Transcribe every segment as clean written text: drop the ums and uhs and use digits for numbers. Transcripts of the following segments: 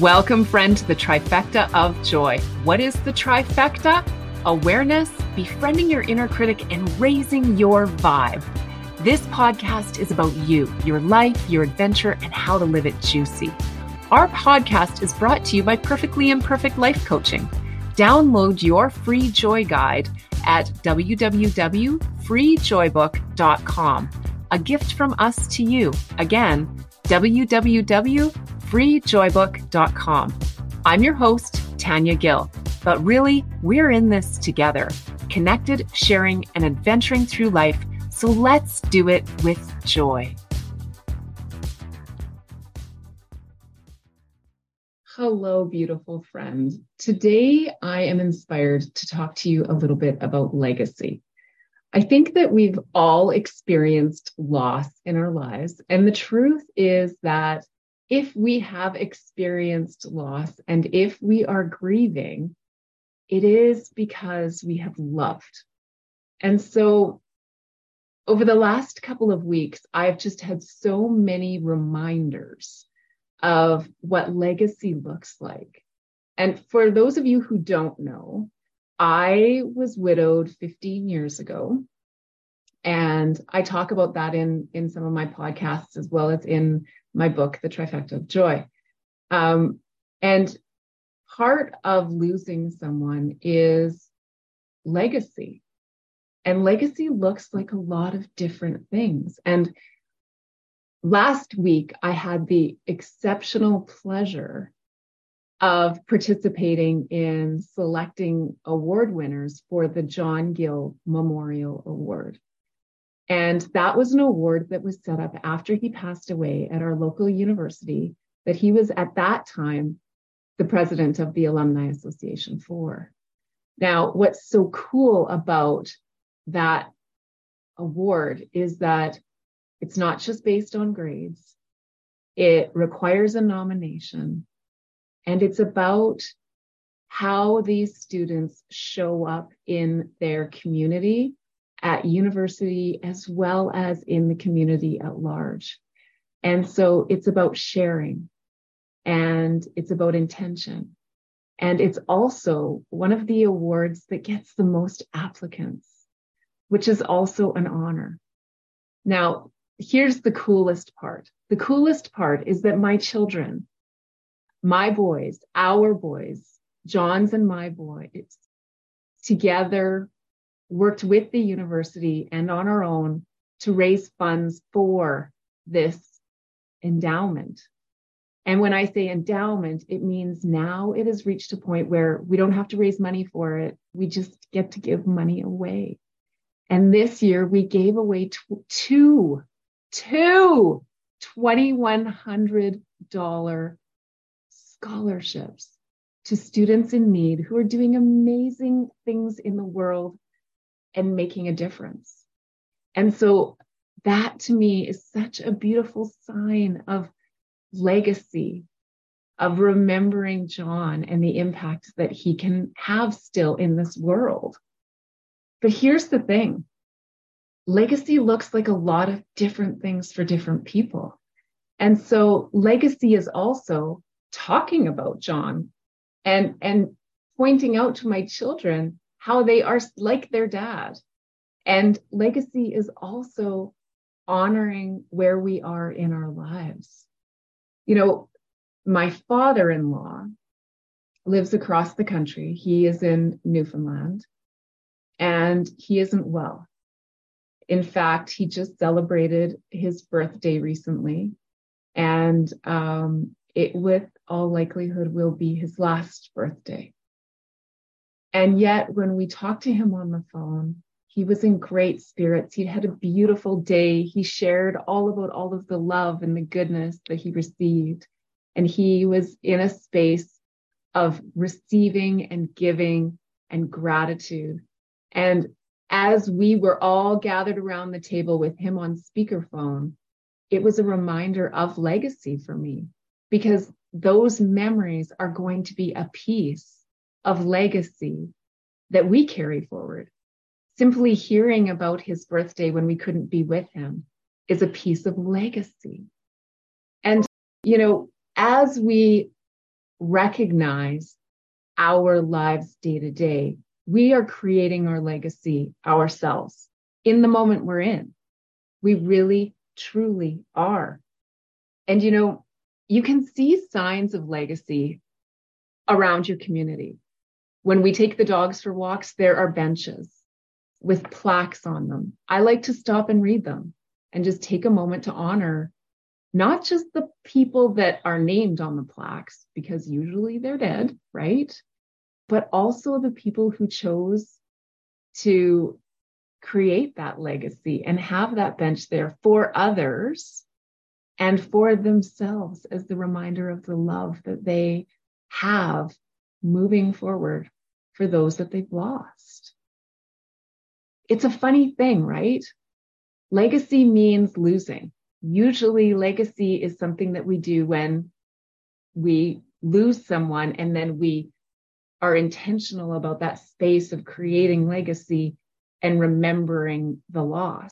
Welcome, friend, to the Trifecta of Joy. What is the Trifecta? Awareness, befriending your inner critic, and raising your vibe. This podcast is about you, your life, your adventure, and how to live it juicy. Our podcast is brought to you by Perfectly Imperfect Life Coaching. Download your free joy guide at www.freejoybook.com. A gift from us to you. Again, www.freejoybook.com. I'm your host, Tanya Gill, but really, we're in this together, connected, sharing, and adventuring through life. So let's do it with joy. Hello, beautiful friend. Today, I am inspired to talk to you a little bit about legacy. I think that we've all experienced loss in our lives. And the truth is that if we have experienced loss and if we are grieving, it is because we have loved. And so over the last couple of weeks, I've just had so many reminders of what legacy looks like. And for those of you who don't know, I was widowed 15 years ago, and I talk about that in some of my podcasts as well as in my book, The Trifecta of Joy. And part of losing someone is legacy, and legacy looks like a lot of different things. And last week, I had the exceptional pleasure of participating in selecting award winners for the John Gill Memorial Award. And that was an award that was set up after he passed away at our local university that he was at that time the president of the Alumni Association for. Now, what's so cool about that award is that it's not just based on grades. It requires a nomination. And it's about how these students show up in their community, at university, as well as in the community at large. And so it's about sharing, and it's about intention. And it's also one of the awards that gets the most applicants, which is also an honor. Now, here's the coolest part. The coolest part is that my children, my boys, our boys, John's and my boys, together worked with the university and on our own to raise funds for this endowment. And when I say endowment, it means now it has reached a point where we don't have to raise money for it. We just get to give money away. And this year we gave away two $2,100 scholarships to students in need who are doing amazing things in the world and making a difference. And so that to me is such a beautiful sign of legacy, of remembering John and the impact that he can have still in this world. But here's the thing. Legacy looks like a lot of different things for different people. And so legacy is also talking about John and pointing out to my children how they are like their dad. And legacy is also honoring where we are in our lives. You know, my father-in-law lives across the country. He is in Newfoundland, and he isn't well. In fact, he just celebrated his birthday recently, and it with all likelihood will be his last birthday. And yet when we talked to him on the phone, he was in great spirits. He had a beautiful day. He shared all about all of the love and the goodness that he received. And he was in a space of receiving and giving and gratitude. And as we were all gathered around the table with him on speakerphone, it was a reminder of legacy for me, because those memories are going to be a piece of legacy that we carry forward. Simply hearing about his birthday when we couldn't be with him is a piece of legacy. And, you know, as we recognize our lives day to day, we are creating our legacy ourselves in the moment we're in. We really, truly are. And, you know, you can see signs of legacy around your community. When we take the dogs for walks, there are benches with plaques on them. I like to stop and read them and just take a moment to honor not just the people that are named on the plaques, because usually they're dead, right? But also the people who chose to create that legacy and have that bench there for others and for themselves as the reminder of the love that they have moving forward for those that they've lost. It's a funny thing, right? Legacy means losing. Usually legacy is something that we do when we lose someone, and then we are intentional about that space of creating legacy and remembering the loss.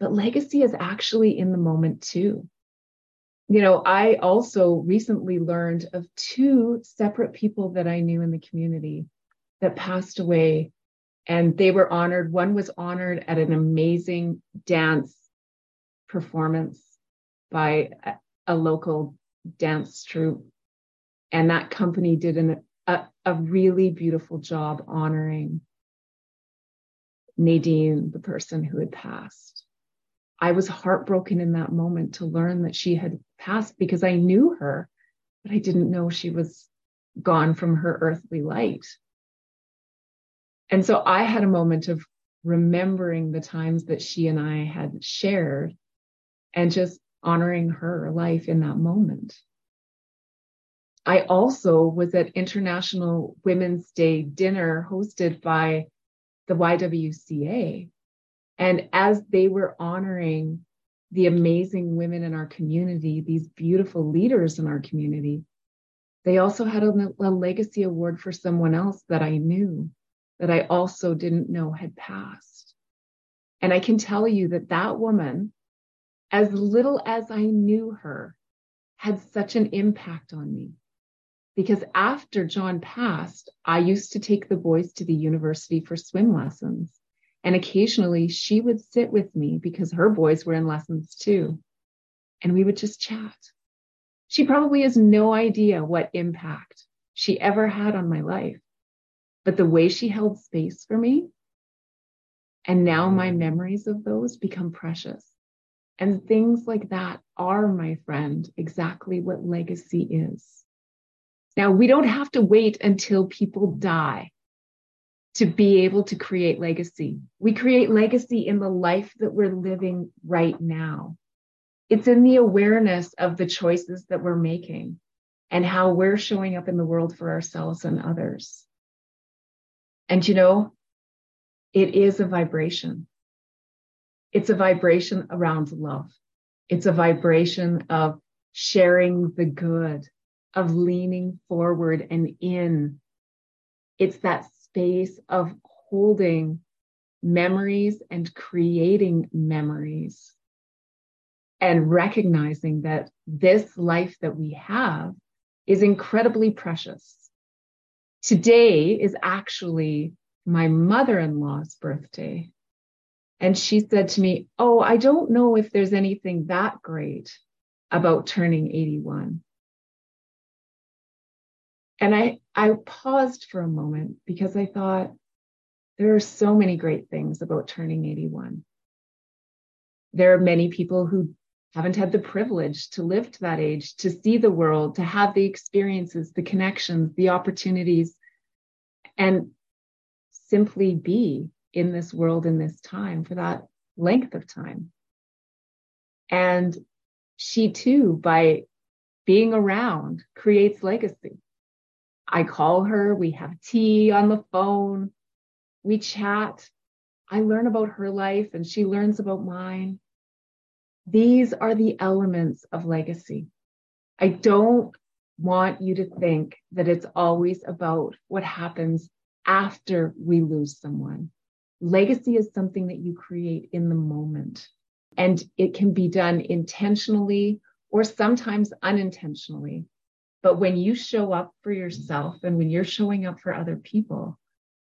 But legacy is actually in the moment too. You know, I also recently learned of two separate people that I knew in the community that passed away, and they were honored. One was honored at an amazing dance performance by a local dance troupe. And that company did a really beautiful job honoring Nadine, the person who had passed. I was heartbroken in that moment to learn that she had passed, because I knew her, but I didn't know she was gone from her earthly light. And so I had a moment of remembering the times that she and I had shared and just honoring her life in that moment. I also was at International Women's Day dinner hosted by the YWCA. And as they were honoring the amazing women in our community, these beautiful leaders in our community, they also had a legacy award for someone else that I knew, that I also didn't know had passed. And I can tell you that that woman, as little as I knew her, had such an impact on me. Because after John passed, I used to take the boys to the university for swim lessons. And occasionally she would sit with me because her boys were in lessons too. And we would just chat. She probably has no idea what impact she ever had on my life. But the way she held space for me, and now my memories of those become precious. And things like that are, my friend, exactly what legacy is. Now, we don't have to wait until people die to be able to create legacy. We create legacy in the life that we're living right now. It's in the awareness of the choices that we're making and how we're showing up in the world for ourselves and others. And, you know, it is a vibration. It's a vibration around love. It's a vibration of sharing the good, of leaning forward and in. It's that space of holding memories and creating memories and recognizing that this life that we have is incredibly precious. Today is actually my mother-in-law's birthday. And she said to me, "Oh, I don't know if there's anything that great about turning 81. And I paused for a moment because I thought, there are so many great things about turning 81. There are many people who haven't had the privilege to live to that age, to see the world, to have the experiences, the connections, the opportunities, and simply be in this world in this time for that length of time." And she too, by being around, creates legacy. I call her, we have tea on the phone, we chat, I learn about her life and she learns about mine. These are the elements of legacy. I don't want you to think that it's always about what happens after we lose someone. Legacy is something that you create in the moment, and it can be done intentionally or sometimes unintentionally. But when you show up for yourself and when you're showing up for other people,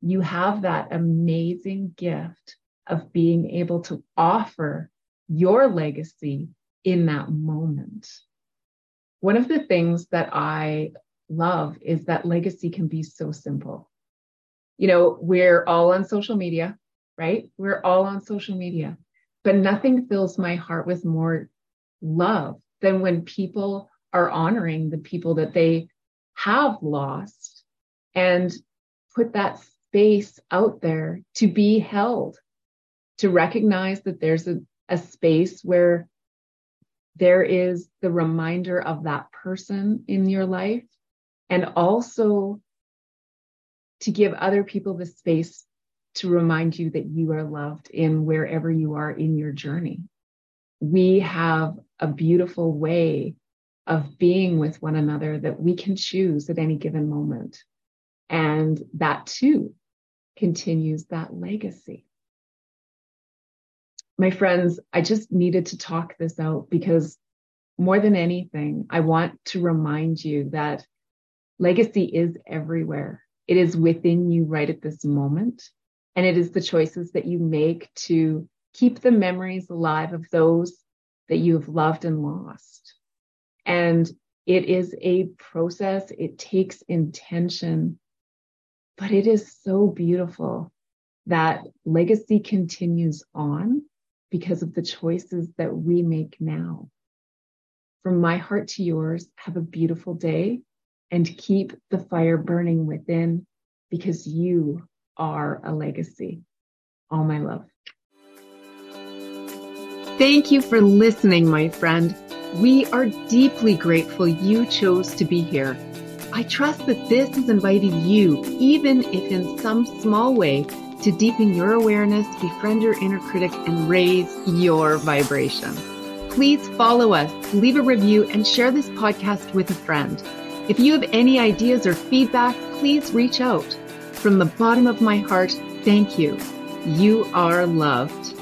you have that amazing gift of being able to offer your legacy in that moment. One of the things that I love is that legacy can be so simple. You know, we're all on social media, right? We're all on social media, but nothing fills my heart with more love than when people are honoring the people that they have lost and put that space out there to be held, to recognize that there's a space where there is the reminder of that person in your life, and also to give other people the space to remind you that you are loved in wherever you are in your journey. We have a beautiful way of being with one another that we can choose at any given moment. And that too continues that legacy. My friends, I just needed to talk this out because more than anything, I want to remind you that legacy is everywhere. It is within you right at this moment. And it is the choices that you make to keep the memories alive of those that you have loved and lost. And it is a process. It takes intention, but it is so beautiful that legacy continues on because of the choices that we make now. From my heart to yours, have a beautiful day and keep the fire burning within, because you are a legacy. All my love. Thank you for listening, my friend. We are deeply grateful you chose to be here. I trust that this has invited you, even if in some small way, to deepen your awareness, befriend your inner critic, and raise your vibration. Please follow us, leave a review, and share this podcast with a friend. If you have any ideas or feedback, please reach out. From the bottom of my heart, thank you. You are loved.